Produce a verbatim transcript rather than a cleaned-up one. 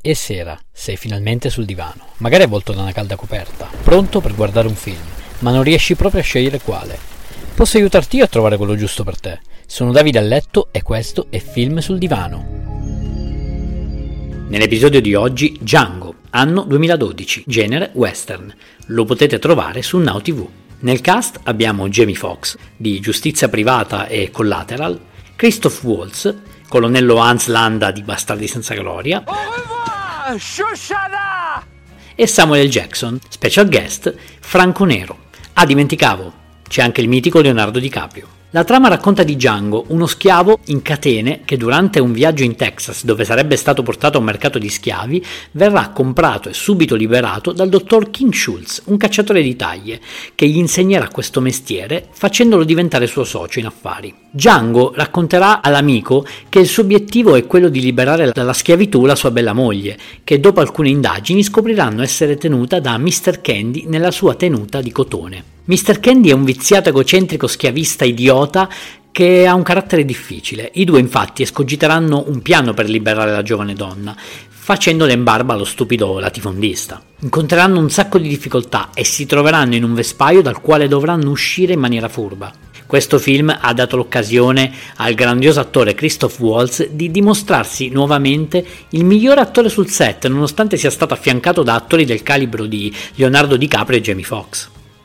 È sera, sei finalmente sul divano, magari avvolto da una calda coperta, pronto per guardare un film, ma non riesci proprio a scegliere quale. Posso aiutarti io a trovare quello giusto per te? Sono Davide Alletto e questo è Film sul Divano. Nell'episodio di oggi, Django, anno duemiladodici, genere western. Lo potete trovare su Now tivù. Nel cast abbiamo Jamie Foxx, di Giustizia Privata e Collateral, Christoph Waltz, colonnello Hans Landa di Bastardi Senza Gloria, e Samuel L. Jackson, special guest Franco Nero. Ah, dimenticavo, c'è anche il mitico Leonardo DiCaprio. La trama racconta di Django, uno schiavo in catene che durante un viaggio in Texas, dove sarebbe stato portato a un mercato di schiavi, verrà comprato e subito liberato dal dottor King Schultz, un cacciatore di taglie, che gli insegnerà questo mestiere facendolo diventare suo socio in affari. Django racconterà all'amico che il suo obiettivo è quello di liberare dalla schiavitù la sua bella moglie, che dopo alcune indagini scopriranno essere tenuta da mister Candy nella sua tenuta di cotone. mister Candy è un viziato egocentrico schiavista idiota che ha un carattere difficile. I due infatti escogiteranno un piano per liberare la giovane donna, facendola in barba allo stupido latifondista. Incontreranno un sacco di difficoltà e si troveranno in un vespaio dal quale dovranno uscire in maniera furba. Questo film ha dato l'occasione al grandioso attore Christoph Waltz di dimostrarsi nuovamente il migliore attore sul set, nonostante sia stato affiancato da attori del calibro di Leonardo DiCaprio e Jamie Foxx.